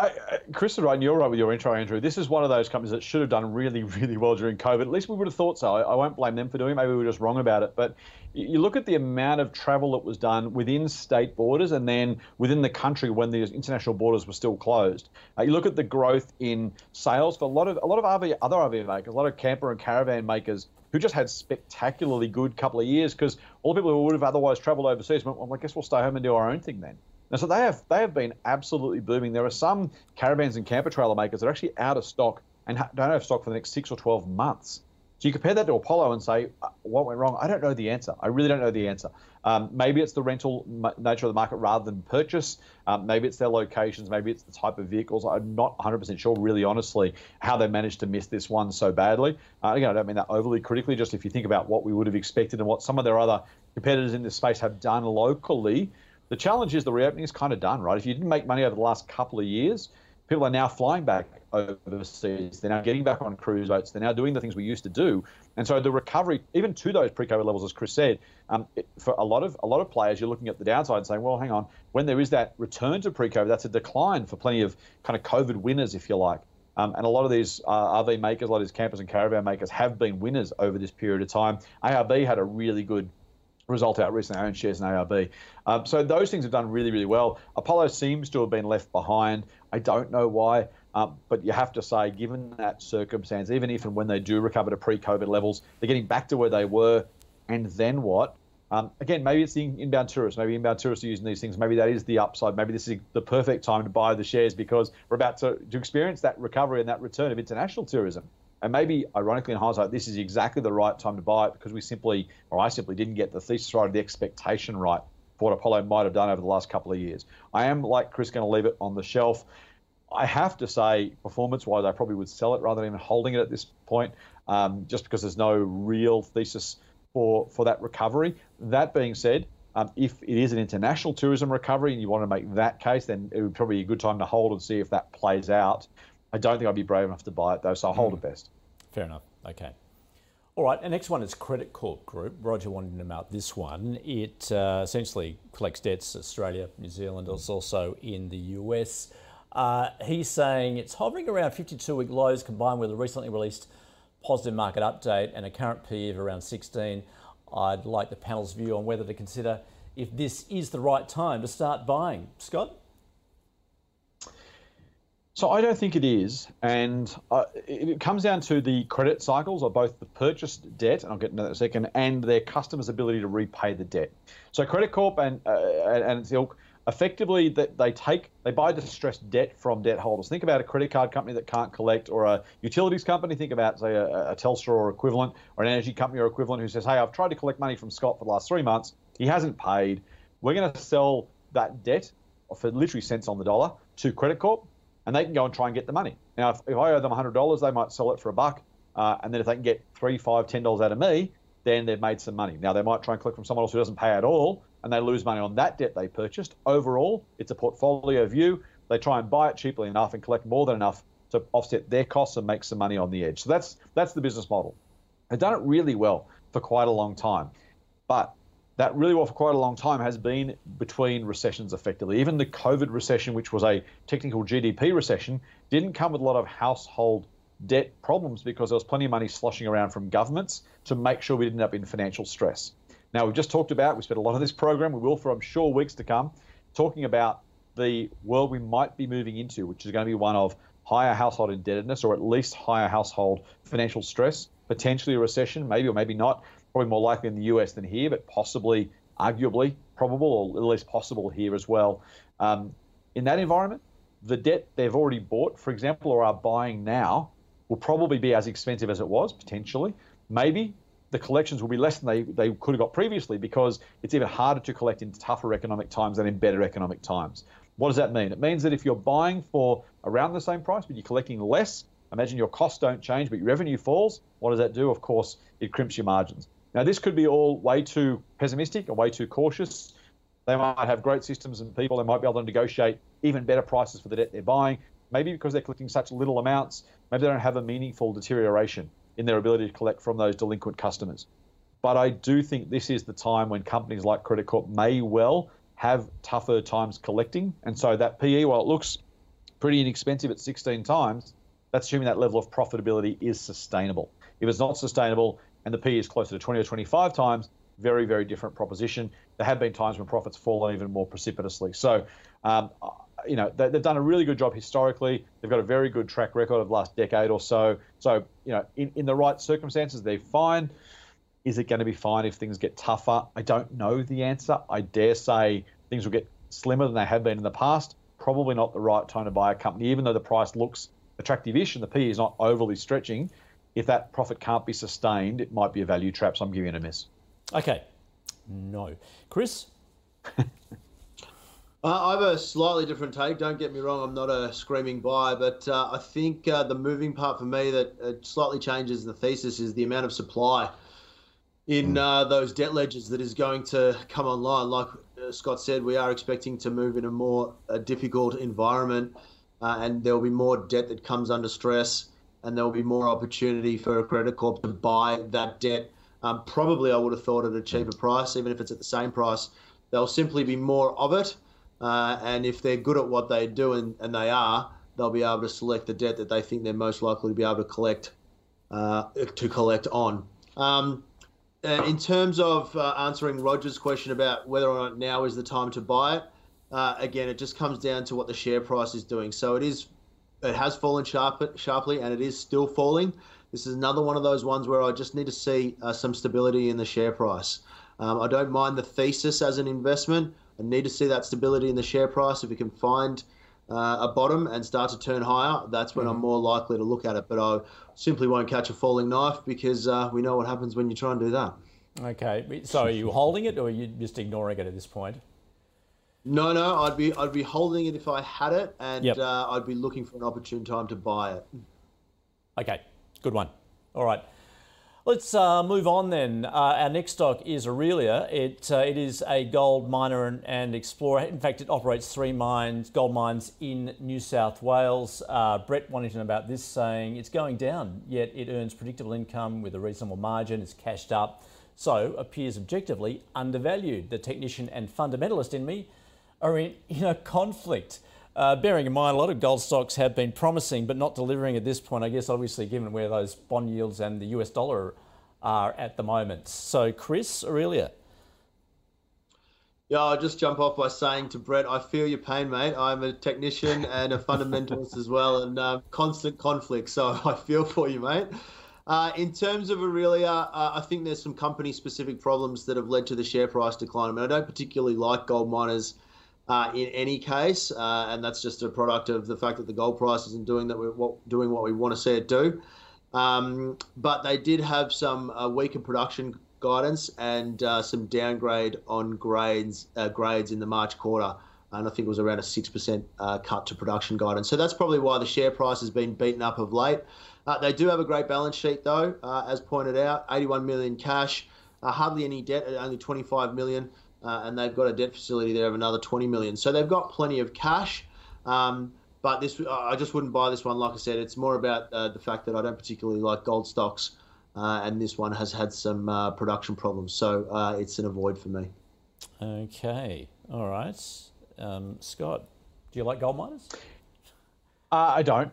I, Chris and Ryan, you're right with your intro, Andrew. This is one of those companies that should have done really, really well during COVID. At least we would have thought so. I, I won't blame them for doing it. Maybe we were just wrong about it. But you look at the amount of travel that was done within state borders and then within the country when the international borders were still closed. Uh, you look at the growth in sales for a lot of a lot of R V, other R V makers, a lot of camper and caravan makers who just had spectacularly good couple of years because all the people who would have otherwise travelled overseas went, well, I guess we'll stay home and do our own thing then. Now, so they have they have been absolutely booming. There are some caravans and camper trailer makers that are actually out of stock and don't have stock for the next six or twelve months. So you compare that to Apollo and say, what went wrong? I don't know the answer. I really don't know the answer. Um, maybe it's the rental nature of the market rather than purchase. Um, maybe it's their locations. Maybe it's the type of vehicles. I'm not one hundred percent sure, really honestly, how they managed to miss this one so badly. Uh, again, I don't mean that overly critically, just if you think about what we would have expected and what some of their other competitors in this space have done locally. The challenge is the reopening is kind of done, right? If you didn't make money over the last couple of years, people are now flying back overseas. They're now getting back on cruise boats. They're now doing the things we used to do. And so the recovery, even to those pre-COVID levels, as Chris said, um, it, for a lot of a lot of players, you're looking at the downside and saying, well, hang on, when there is that return to pre-COVID, that's a decline for plenty of kind of COVID winners, if you like. Um, and a lot of these uh, R V makers, a lot of these campers and caravan makers have been winners over this period of time. A R B had a really good result out recently. I own shares in A R B. Um, so those things have done really, really well. Apollo seems to have been left behind. I don't know why, um, but you have to say, given that circumstance, even if and when they do recover to pre-COVID levels, they're getting back to where they were, and then what? Um, again, maybe it's the inbound tourists. Maybe inbound tourists are using these things. Maybe that is the upside. Maybe this is the perfect time to buy the shares because we're about to, to experience that recovery and that return of international tourism. And maybe, ironically, in hindsight, this is exactly the right time to buy it because we simply, or I simply didn't get the thesis right or the expectation right for what Apollo might have done over the last couple of years. I am, like Chris, going to leave it on the shelf. I have to say, performance-wise, I probably would sell it rather than even holding it at this point um, just because there's no real thesis for, for that recovery. That being said, um, if it is an international tourism recovery and you want to make that case, then it would probably be a good time to hold and see if that plays out. I don't think I'd be brave enough to buy it, though, so I'll hold mm. it best. Fair enough. Okay. All right, and next one is Credit Corp Group. Roger wanted to know about this one. It uh, essentially collects debts, Australia, New Zealand, it's also in the U S. Uh, he's saying it's hovering around fifty-two week lows combined with a recently released positive market update and a current P E of around sixteen. I'd like the panel's view on whether to consider if this is the right time to start buying. Scott? So I don't think it is, and uh, it comes down to the credit cycles of both the purchased debt, and I'll get into that in a second, and their customers' ability to repay the debt. So Credit Corp and uh, and its ilk, effectively, they take they buy distressed debt from debt holders. Think about a credit card company that can't collect, or a utilities company. Think about, say, a, a Telstra or equivalent, or an energy company or equivalent who says, hey, I've tried to collect money from Scott for the last three months. He hasn't paid. We're going to sell that debt for literally cents on the dollar to Credit Corp, and they can go and try and get the money. Now, if, if I owe them one hundred dollars, they might sell it for a buck. Uh, and then if they can get three, five, ten dollars out of me, then they've made some money. Now, they might try and collect from someone else who doesn't pay at all, and they lose money on that debt they purchased. Overall, it's a portfolio view. They try and buy it cheaply enough and collect more than enough to offset their costs and make some money on the edge. So that's that's the business model. They've done it really well for quite a long time. But that really well for quite a long time has been between recessions effectively. Even the COVID recession, which was a technical G D P recession, didn't come with a lot of household debt problems because there was plenty of money sloshing around from governments to make sure we didn't end up in financial stress. Now, we've just talked about, we spent a lot of this program, we will for, I'm sure, weeks to come, talking about the world we might be moving into, which is going to be one of higher household indebtedness, or at least higher household financial stress, potentially a recession, maybe or maybe not, probably more likely in the U S than here, but possibly, arguably, probable, or at least possible here as well. Um, in that environment, the debt they've already bought, for example, or are buying now, will probably be as expensive as it was, potentially. Maybe the collections will be less than they, they could have got previously because it's even harder to collect in tougher economic times than in better economic times. What does that mean? It means that if you're buying for around the same price, but you're collecting less, imagine your costs don't change, but your revenue falls. What does that do? Of course, it crimps your margins. Now, this could be all way too pessimistic or way too cautious. They might have great systems and people. They might be able to negotiate even better prices for the debt they're buying. Maybe because they're collecting such little amounts, maybe they don't have a meaningful deterioration in their ability to collect from those delinquent customers. But I do think this is the time when companies like Credit Corp may well have tougher times collecting. And so that P E, while it looks pretty inexpensive at sixteen times, that's assuming that level of profitability is sustainable. If it's not sustainable and the P E is closer to twenty or twenty-five times, very, very different proposition. There have been times when profits fallen even more precipitously. So, um, you know, they've done a really good job historically. They've got a very good track record of the last decade or so. So, you know, in, in the right circumstances, they're fine. Is it going to be fine if things get tougher? I don't know the answer. I dare say things will get slimmer than they have been in the past. Probably not the right time to buy a company, even though the price looks attractive-ish and the P E is not overly stretching. If that profit can't be sustained, it might be a value trap. So I'm giving it a miss. Okay. No. Chris? Uh, I have a slightly different take. Don't get me wrong, I'm not a screaming buy, but uh, I think uh, the moving part for me that uh, slightly changes the thesis is the amount of supply in uh, those debt ledgers that is going to come online. Like uh, Scott said, we are expecting to move in a more uh, difficult environment, uh, and there will be more debt that comes under stress, and there will be more opportunity for a credit corp to buy that debt. Um, probably I would have thought at a cheaper price, even if it's at the same price. There'll simply be more of it. Uh, and if they're good at what they do, and, and they are, they'll be able to select the debt that they think they're most likely to be able to collect uh, to collect on. Um, in terms of uh, answering Roger's question about whether or not now is the time to buy it, uh, again, it just comes down to what the share price is doing. So it is, it has fallen sharp, sharply, and it is still falling. This is another one of those ones where I just need to see uh, some stability in the share price. Um, I don't mind the thesis as an investment. I need to see that stability in the share price. If we can find uh, a bottom and start to turn higher, that's when mm-hmm. I'm more likely to look at it. But I simply won't catch a falling knife because uh, we know what happens when you try and do that. Okay. So are you holding it, or are you just ignoring it at this point? No, no. I'd be I'd be holding it if I had it, and yep. uh, I'd be looking for an opportune time to buy it. Okay. Good one. All right. Let's uh, move on then. Uh, our next stock is Aurelia. It, uh, it is a gold miner and, and explorer. In fact, it operates three mines, gold mines in New South Wales. Uh, Brett wanted to know about this, saying it's going down, yet it earns predictable income with a reasonable margin. It's cashed up, so appears objectively undervalued. The technician and fundamentalist in me are in, in a conflict. Uh, bearing in mind, a lot of gold stocks have been promising but not delivering at this point, I guess, obviously, given where those bond yields and the U S dollar are at the moment. So, Chris, Aurelia. Yeah, I'll just jump off by saying to Brett, I feel your pain, mate. I'm a technician and a fundamentalist as well, and uh, constant conflict, so I feel for you, mate. Uh, in terms of Aurelia, uh, I think there's some company-specific problems that have led to the share price decline. I mean, I don't particularly like gold miners Uh, in any case, uh, and that's just a product of the fact that the gold price isn't doing that we're what, doing what we want to see it do. Um, but they did have some uh, weaker production guidance and uh, some downgrade on grades uh, grades in the March quarter, and I think it was around a six percent uh, cut to production guidance. So that's probably why the share price has been beaten up of late. Uh, they do have a great balance sheet, though, uh, as pointed out, eighty-one million dollars cash, uh, hardly any debt at only twenty-five million dollars, uh, and they've got a debt facility there of another twenty million dollars. So they've got plenty of cash, um, but this I just wouldn't buy this one. Like I said, it's more about uh, the fact that I don't particularly like gold stocks, uh, and this one has had some uh, production problems, so uh, it's an avoid for me. Okay, all right. Um, Scott, do you like gold miners? Uh, I don't.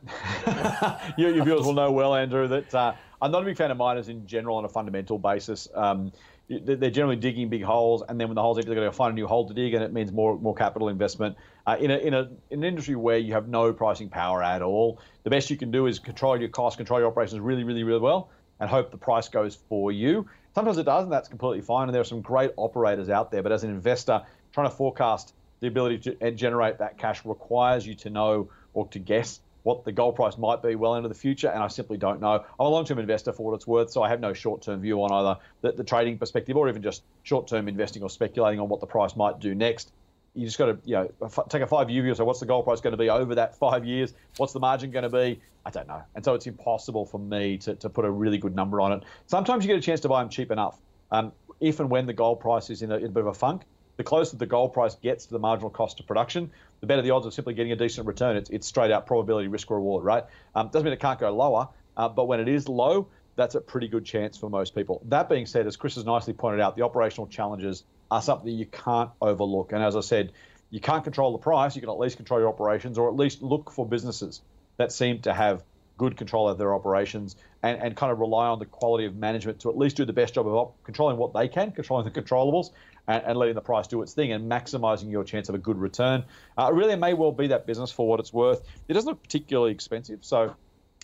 you, you viewers will know well, Andrew, that uh, I'm not a big fan of miners in general on a fundamental basis. Um, they're generally digging big holes, and then when the holes empty, they're going to find a new hole to dig, and it means more more capital investment. Uh, in a in a in an industry where you have no pricing power at all, the best you can do is control your costs, control your operations really, really, really well, and hope the price goes for you. Sometimes it does, and that's completely fine, and there are some great operators out there, but as an investor, trying to forecast the ability to generate that cash requires you to know or to guess what the gold price might be well into the future, and I simply don't know. I'm a long-term investor for what it's worth, so I have no short-term view on either the, the trading perspective or even just short-term investing or speculating on what the price might do next. You just got to, you know, take a five-year view. So what's the gold price going to be over that five years? What's the margin going to be? I don't know. And so it's impossible for me to, to put a really good number on it. Sometimes you get a chance to buy them cheap enough. Um, if and when the gold price is in a, in a bit of a funk, the closer the gold price gets to the marginal cost of production, the better the odds of simply getting a decent return. It's, it's straight out probability, risk, reward, right? Um, doesn't mean it can't go lower, uh, but when it is low, that's a pretty good chance for most people. That being said, as Chris has nicely pointed out, the operational challenges are something you can't overlook. And as I said, you can't control the price. You can at least control your operations, or at least look for businesses that seem to have good control of their operations and, and kind of rely on the quality of management to at least do the best job of op controlling what they can, controlling the controllables, and, and letting the price do its thing and maximizing your chance of a good return. Uh, really, it may well be that business for what it's worth. It doesn't look particularly expensive, so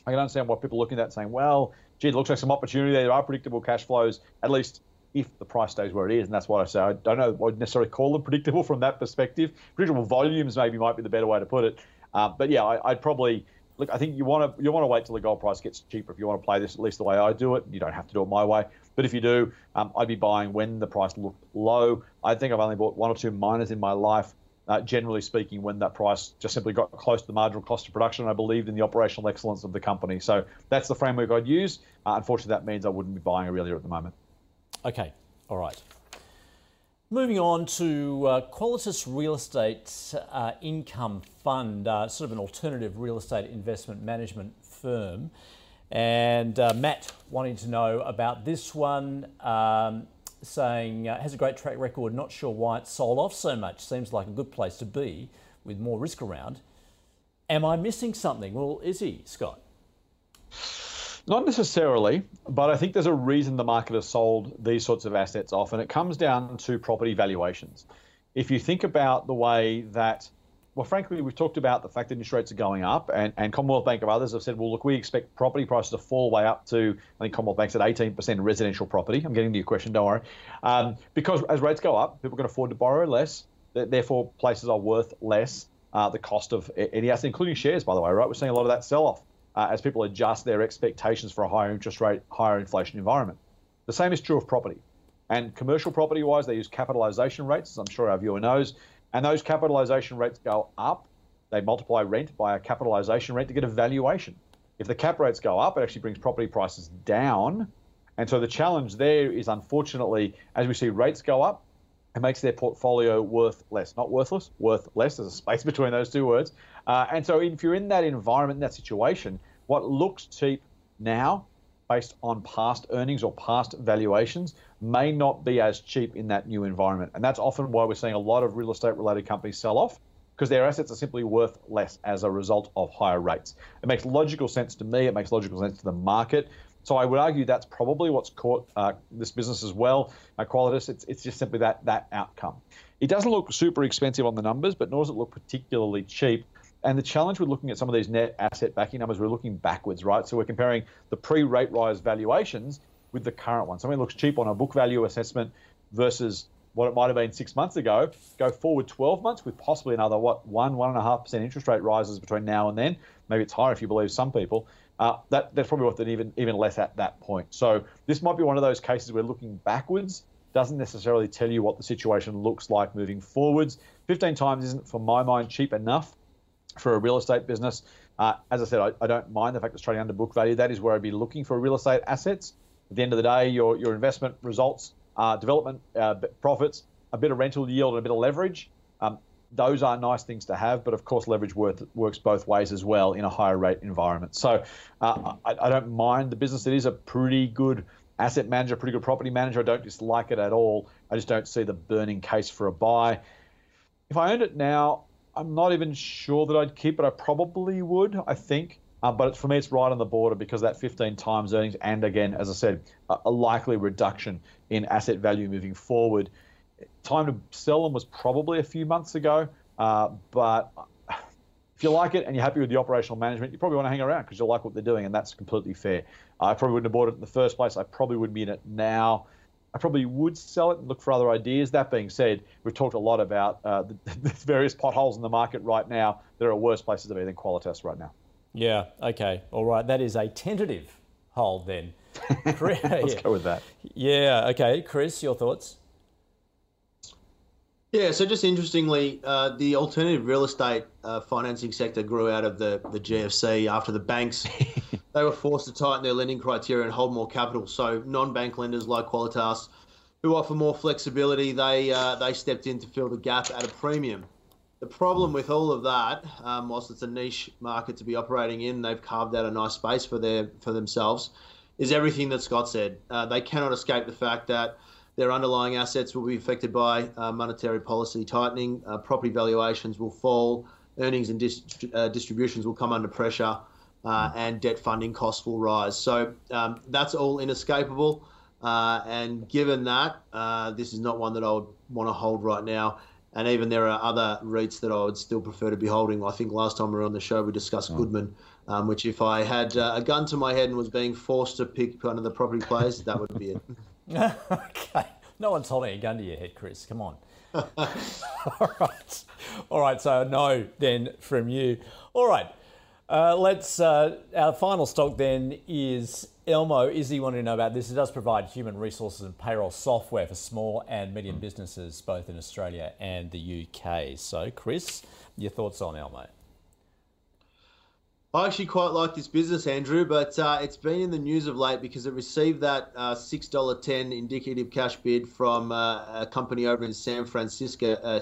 I can understand why people are looking at that saying, well, gee, it looks like some opportunity there. There are predictable cash flows, at least if the price stays where it is, and that's what I say. I don't know I would necessarily call them predictable from that perspective. Predictable volumes maybe might be the better way to put it. Uh, but yeah, I, I'd probably, look, I think you want to you want to wait till the gold price gets cheaper if you want to play this, at least the way I do it. You don't have to do it my way. But if you do, um, I'd be buying when the price looked low. I think I've only bought one or two miners in my life, uh, generally speaking, when that price just simply got close to the marginal cost of production. I believed in the operational excellence of the company. So that's the framework I'd use. Uh, unfortunately, that means I wouldn't be buying Aurelia at the moment. Okay, all right. Moving on to uh, Qualitas Real Estate uh, Income Fund, uh, sort of an alternative real estate investment management firm. And uh, Matt wanting to know about this one, um, saying, uh, has a great track record, not sure why it sold off so much. Seems like a good place to be with more risk around. Am I missing something? Well, is he, Scott? Not necessarily, but I think there's a reason the market has sold these sorts of assets off, and it comes down to property valuations. If you think about the way that, well, frankly, we've talked about the fact that interest rates are going up, and, and Commonwealth Bank of others have said, well, look, we expect property prices to fall way up to, I think Commonwealth Bank's at eighteen percent residential property. I'm getting to your question, don't worry. Um, because as rates go up, people can afford to borrow less, therefore places are worth less, uh, the cost of any asset, including shares, by the way, right? We're seeing a lot of that sell-off. Uh, as people adjust their expectations for a higher interest rate, higher inflation environment. The same is true of property. And commercial property-wise, they use capitalisation rates, as I'm sure our viewer knows, and those capitalisation rates go up. They multiply rent by a capitalisation rate to get a valuation. If the cap rates go up, it actually brings property prices down. And so the challenge there is, unfortunately, as we see rates go up, it makes their portfolio worth less. Not worthless, worth less. There's a space between those two words. Uh, and so if you're in that environment, that situation, what looks cheap now based on past earnings or past valuations may not be as cheap in that new environment. And that's often why we're seeing a lot of real estate related companies sell off, because their assets are simply worth less as a result of higher rates. It makes logical sense to me. It makes logical sense to the market. So I would argue that's probably what's caught uh, this business as well. Uh, Qualitas, it's, it's just simply that, that outcome. It doesn't look super expensive on the numbers, but nor does it look particularly cheap. And the challenge with looking at some of these net asset backing numbers, we're looking backwards, right? So we're comparing the pre-rate rise valuations with the current one. Something looks cheap on a book value assessment versus what it might have been six months ago. Go forward twelve months with possibly another, what, one, one and a half percent interest rate rises between now and then. Maybe it's higher if you believe some people. Uh, that, that's probably worth it even, even less at that point. So this might be one of those cases where looking backwards doesn't necessarily tell you what the situation looks like moving forwards. fifteen times isn't, for my mind, cheap enough for a real estate business. Uh, as I said, I, I don't mind the fact it's trading under book value. That is where I'd be looking for real estate assets. At the end of the day, your, your investment results, uh, development uh, profits, a bit of rental yield and a bit of leverage. Um, those are nice things to have, but of course leverage worth, works both ways as well in a higher rate environment. So uh, I, I don't mind the business. It is a pretty good asset manager, pretty good property manager. I don't dislike it at all. I just don't see the burning case for a buy. If I owned it now, I'm not even sure that I'd keep it. I probably would, I think. Uh, but it's, for me, it's right on the border because that fifteen times earnings and, again, as I said, a, a likely reduction in asset value moving forward. Time to sell them was probably a few months ago, uh, but if you like it and you're happy with the operational management, you probably want to hang around because you like what they're doing, and that's completely fair. I probably wouldn't have bought it in the first place. I probably wouldn't be in it now. I probably would sell it and look for other ideas. That being said, we've talked a lot about uh, the, the various potholes in the market right now. There are worse places to be than Qualitas right now. Yeah, okay, all right. That is a tentative hold then. Let's yeah. go with that. Yeah, okay. Chris, your thoughts? Yeah, so just interestingly, uh, the alternative real estate uh, financing sector grew out of the, the G F C after the banks, they were forced to tighten their lending criteria and hold more capital. So non-bank lenders like Qualitas, who offer more flexibility, they uh, they stepped in to fill the gap at a premium. The problem with all of that, um, whilst it's a niche market to be operating in, they've carved out a nice space for their for themselves, is everything that Scott said. Uh, they cannot escape the fact that their underlying assets will be affected by uh, monetary policy tightening. Uh, property valuations will fall. Earnings and dist uh, distributions will come under pressure, uh, and debt funding costs will rise. So um, that's all inescapable. Uh, and given that, uh, this is not one that I would want to hold right now. And even there are other REITs that I would still prefer to be holding. I think last time we were on the show, we discussed Goodman, um, which if I had uh, a gun to my head and was being forced to pick one of the property players, that would be it. Okay. No one's holding a gun to your head, Chris. Come on. All right. All right. So no, then, from you. All right. Uh, let's. Uh, our final stock then is Elmo. Izzy wanted to know about this. It does provide human resources and payroll software for small and medium businesses, both in Australia and the U K. So, Chris, your thoughts on Elmo? I actually quite like this business, Andrew, but uh, it's been in the news of late because it received that uh, six dollar ten indicative cash bid from uh, a company over in San Francisco. Uh,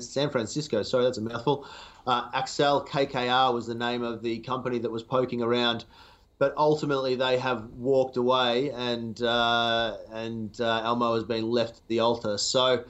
San Francisco, sorry, that's a mouthful. Uh, Accel K K R was the name of the company that was poking around, but ultimately they have walked away, and uh, and uh, Elmo has been left at the altar. So.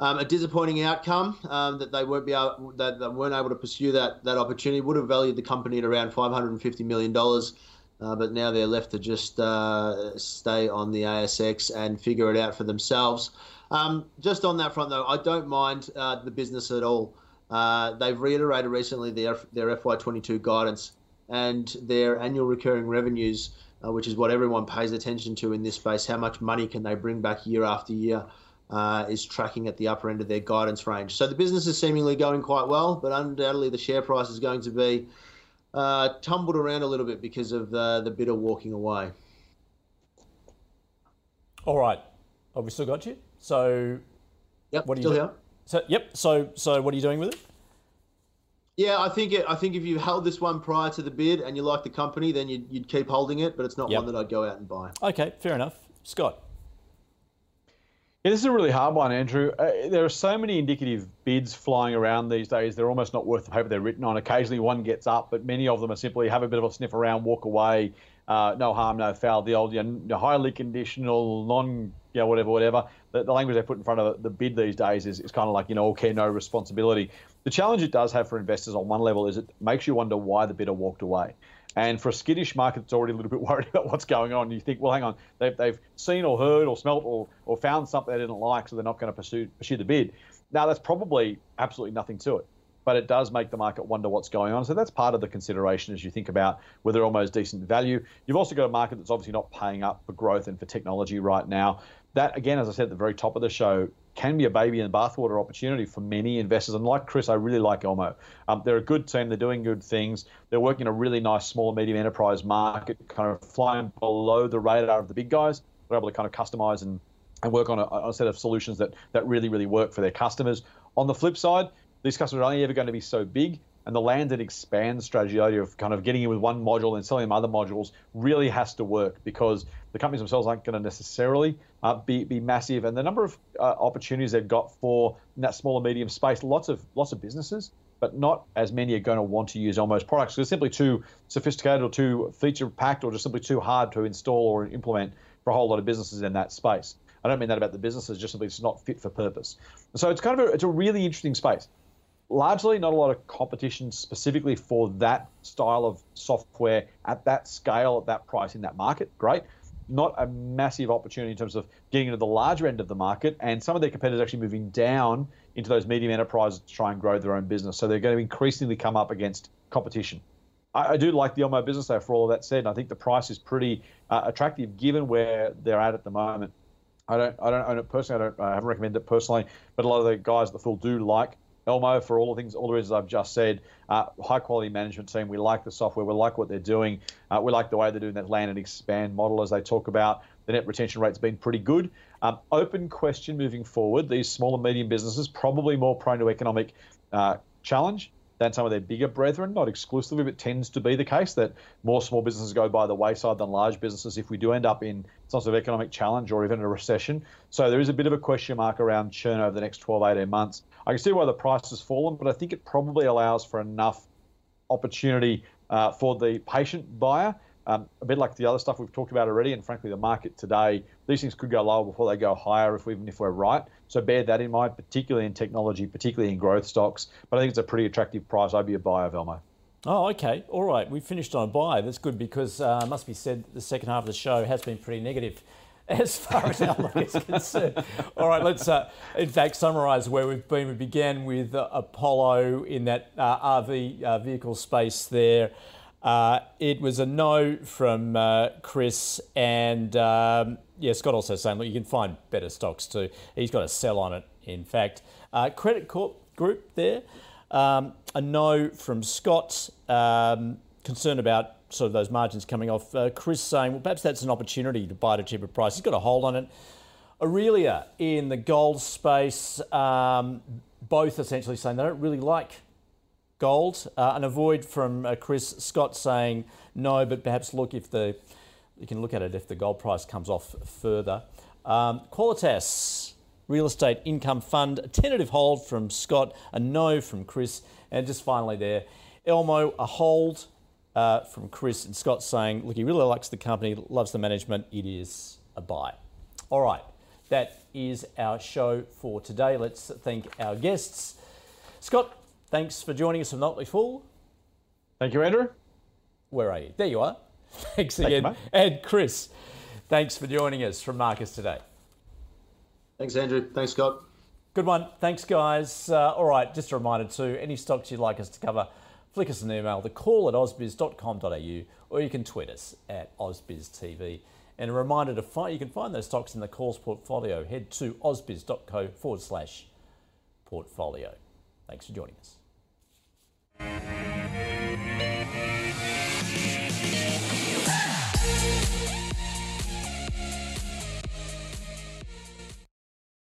Um, a disappointing outcome um, that they won't be able, that they weren't able to pursue that that opportunity. Would have valued the company at around five hundred fifty million dollars, uh, but now they're left to just uh, stay on the A S X and figure it out for themselves. Um, just on that front, though, I don't mind uh, the business at all. Uh, they've reiterated recently their their F Y twenty-two guidance and their annual recurring revenues, uh, which is what everyone pays attention to in this space. How much money can they bring back year after year? Uh, is tracking at the upper end of their guidance range. So the business is seemingly going quite well, but undoubtedly the share price is going to be uh, tumbled around a little bit because of uh, the bidder walking away. All right. Have we still got you? So yep, what are you still here. So yep. So so what are you doing with it? Yeah, I think it, I think if you held this one prior to the bid and you like the company, then you'd, you'd keep holding it, but it's not yep. one that I'd go out and buy. Okay, fair enough. Scott. Yeah, this is a really hard one, Andrew. Uh, there are so many indicative bids flying around these days. They're almost not worth the paper they're written on. Occasionally one gets up, but many of them are simply have a bit of a sniff around, walk away, uh, no harm, no foul. The old, you know, highly conditional, non, you know, whatever, whatever. The, the language they put in front of the bid these days is, is kind of like, you know, all care, no responsibility. The challenge it does have for investors on one level is it makes you wonder why the bidder walked away. And for a skittish market that's already a little bit worried about what's going on, you think, well, hang on, they've, they've seen or heard or smelt or, or found something they didn't like, so they're not going to pursue, pursue the bid. Now, that's probably absolutely nothing to it, but it does make the market wonder what's going on. So that's part of the consideration as you think about whether Elmo's decent value. You've also got a market that's obviously not paying up for growth and for technology right now. That, again, as I said at the very top of the show, can be a baby in the bathwater opportunity for many investors. And like Chris, I really like Elmo. Um, they're a good team. They're doing good things. They're working in a really nice small and medium enterprise market, kind of flying below the radar of the big guys. They're able to kind of customize and and work on a, on a set of solutions that, that really, really work for their customers. On the flip side, these customers are only ever going to be so big, and the land and expand strategy, the idea of kind of getting in with one module and selling them other modules, really has to work, because the companies themselves aren't going to necessarily uh, be, be massive. And the number of uh, opportunities they've got for in that small and medium space, lots of lots of businesses, but not as many are going to want to use Elmo's products. They're simply too sophisticated or too feature-packed or just simply too hard to install or implement for a whole lot of businesses in that space. I don't mean that about the businesses, just simply it's not fit for purpose. And so it's kind of a, it's a really interesting space. Largely not a lot of competition specifically for that style of software at that scale, at that price, in that market. Great. Not a massive opportunity in terms of getting into the larger end of the market, and some of their competitors actually moving down into those medium enterprises to try and grow their own business. So they're going to increasingly come up against competition. I, I do like the Elmo business though, for all of that said, and I think the price is pretty uh, attractive given where they're at at the moment. I don't, I don't own it personally. I don't, I haven't recommended it personally, but a lot of the guys at the Fool do like Elmo for all the things, all the reasons I've just said. Uh, high quality management team. We like the software. We like what they're doing. Uh, we like the way they're doing that land and expand model, as they talk about. The net retention rate's been pretty good. Um, open question moving forward. These small and medium businesses probably more prone to economic uh, challenge than some of their bigger brethren. Not exclusively, but tends to be the case that more small businesses go by the wayside than large businesses if we do end up in some sort of economic challenge or even a recession. So there is a bit of a question mark around churn over the next twelve, eighteen months. I can see why the price has fallen, but I think it probably allows for enough opportunity uh, for the patient buyer. Um, a bit like the other stuff we've talked about already, and frankly, the market today, these things could go lower before they go higher, if we, even if we're right. So bear that in mind, particularly in technology, particularly in growth stocks. But I think it's a pretty attractive price. I'd be a buyer of Elmo. Oh, okay. All right. We finished on a buy. That's good, because it uh, must be said the second half of the show has been pretty negative as far as Outlook is concerned. All right, let's, uh, in fact, summarise where we've been. We began with uh, Apollo in that uh, R V uh, vehicle space there. Uh, it was a no from uh, Chris, and um, yeah, Scott also saying, look, you can find better stocks too. He's got a sell on it, in fact. Uh, Credit Corp Group there, um, a no from Scott, um, concerned about sort of those margins coming off. Uh, Chris saying, well, perhaps that's an opportunity to buy at a cheaper price. He's got a hold on it. Aurelia in the gold space, um, both essentially saying they don't really like gold. Uh, an avoid from uh, Chris. Scott saying no, but perhaps look if the, you can look at it if the gold price comes off further. Um, Qualitas Real Estate Income Fund, a tentative hold from Scott, a no from Chris, and just finally there, Elmo, a hold. Uh, from Chris and Scott saying, look, he really likes the company, loves the management, it is a buy. All right, that is our show for today. Let's thank our guests. Scott, thanks for joining us from Motley Fool. Thank you, Andrew. Where are you? There you are. Thanks again. Thank you, and Chris, thanks for joining us from Marcus Today. Thanks, Andrew. Thanks, Scott. Good one. Thanks, guys. Uh, all right, just a reminder too, any stocks you'd like us to cover, flick us an email, the call at ausbiz dot com dot a u, or you can tweet us at ausbiz T V. And a reminder to find, you can find those stocks in the Call's portfolio. Head to ausbiz dot co forward slash portfolio. Thanks for joining us.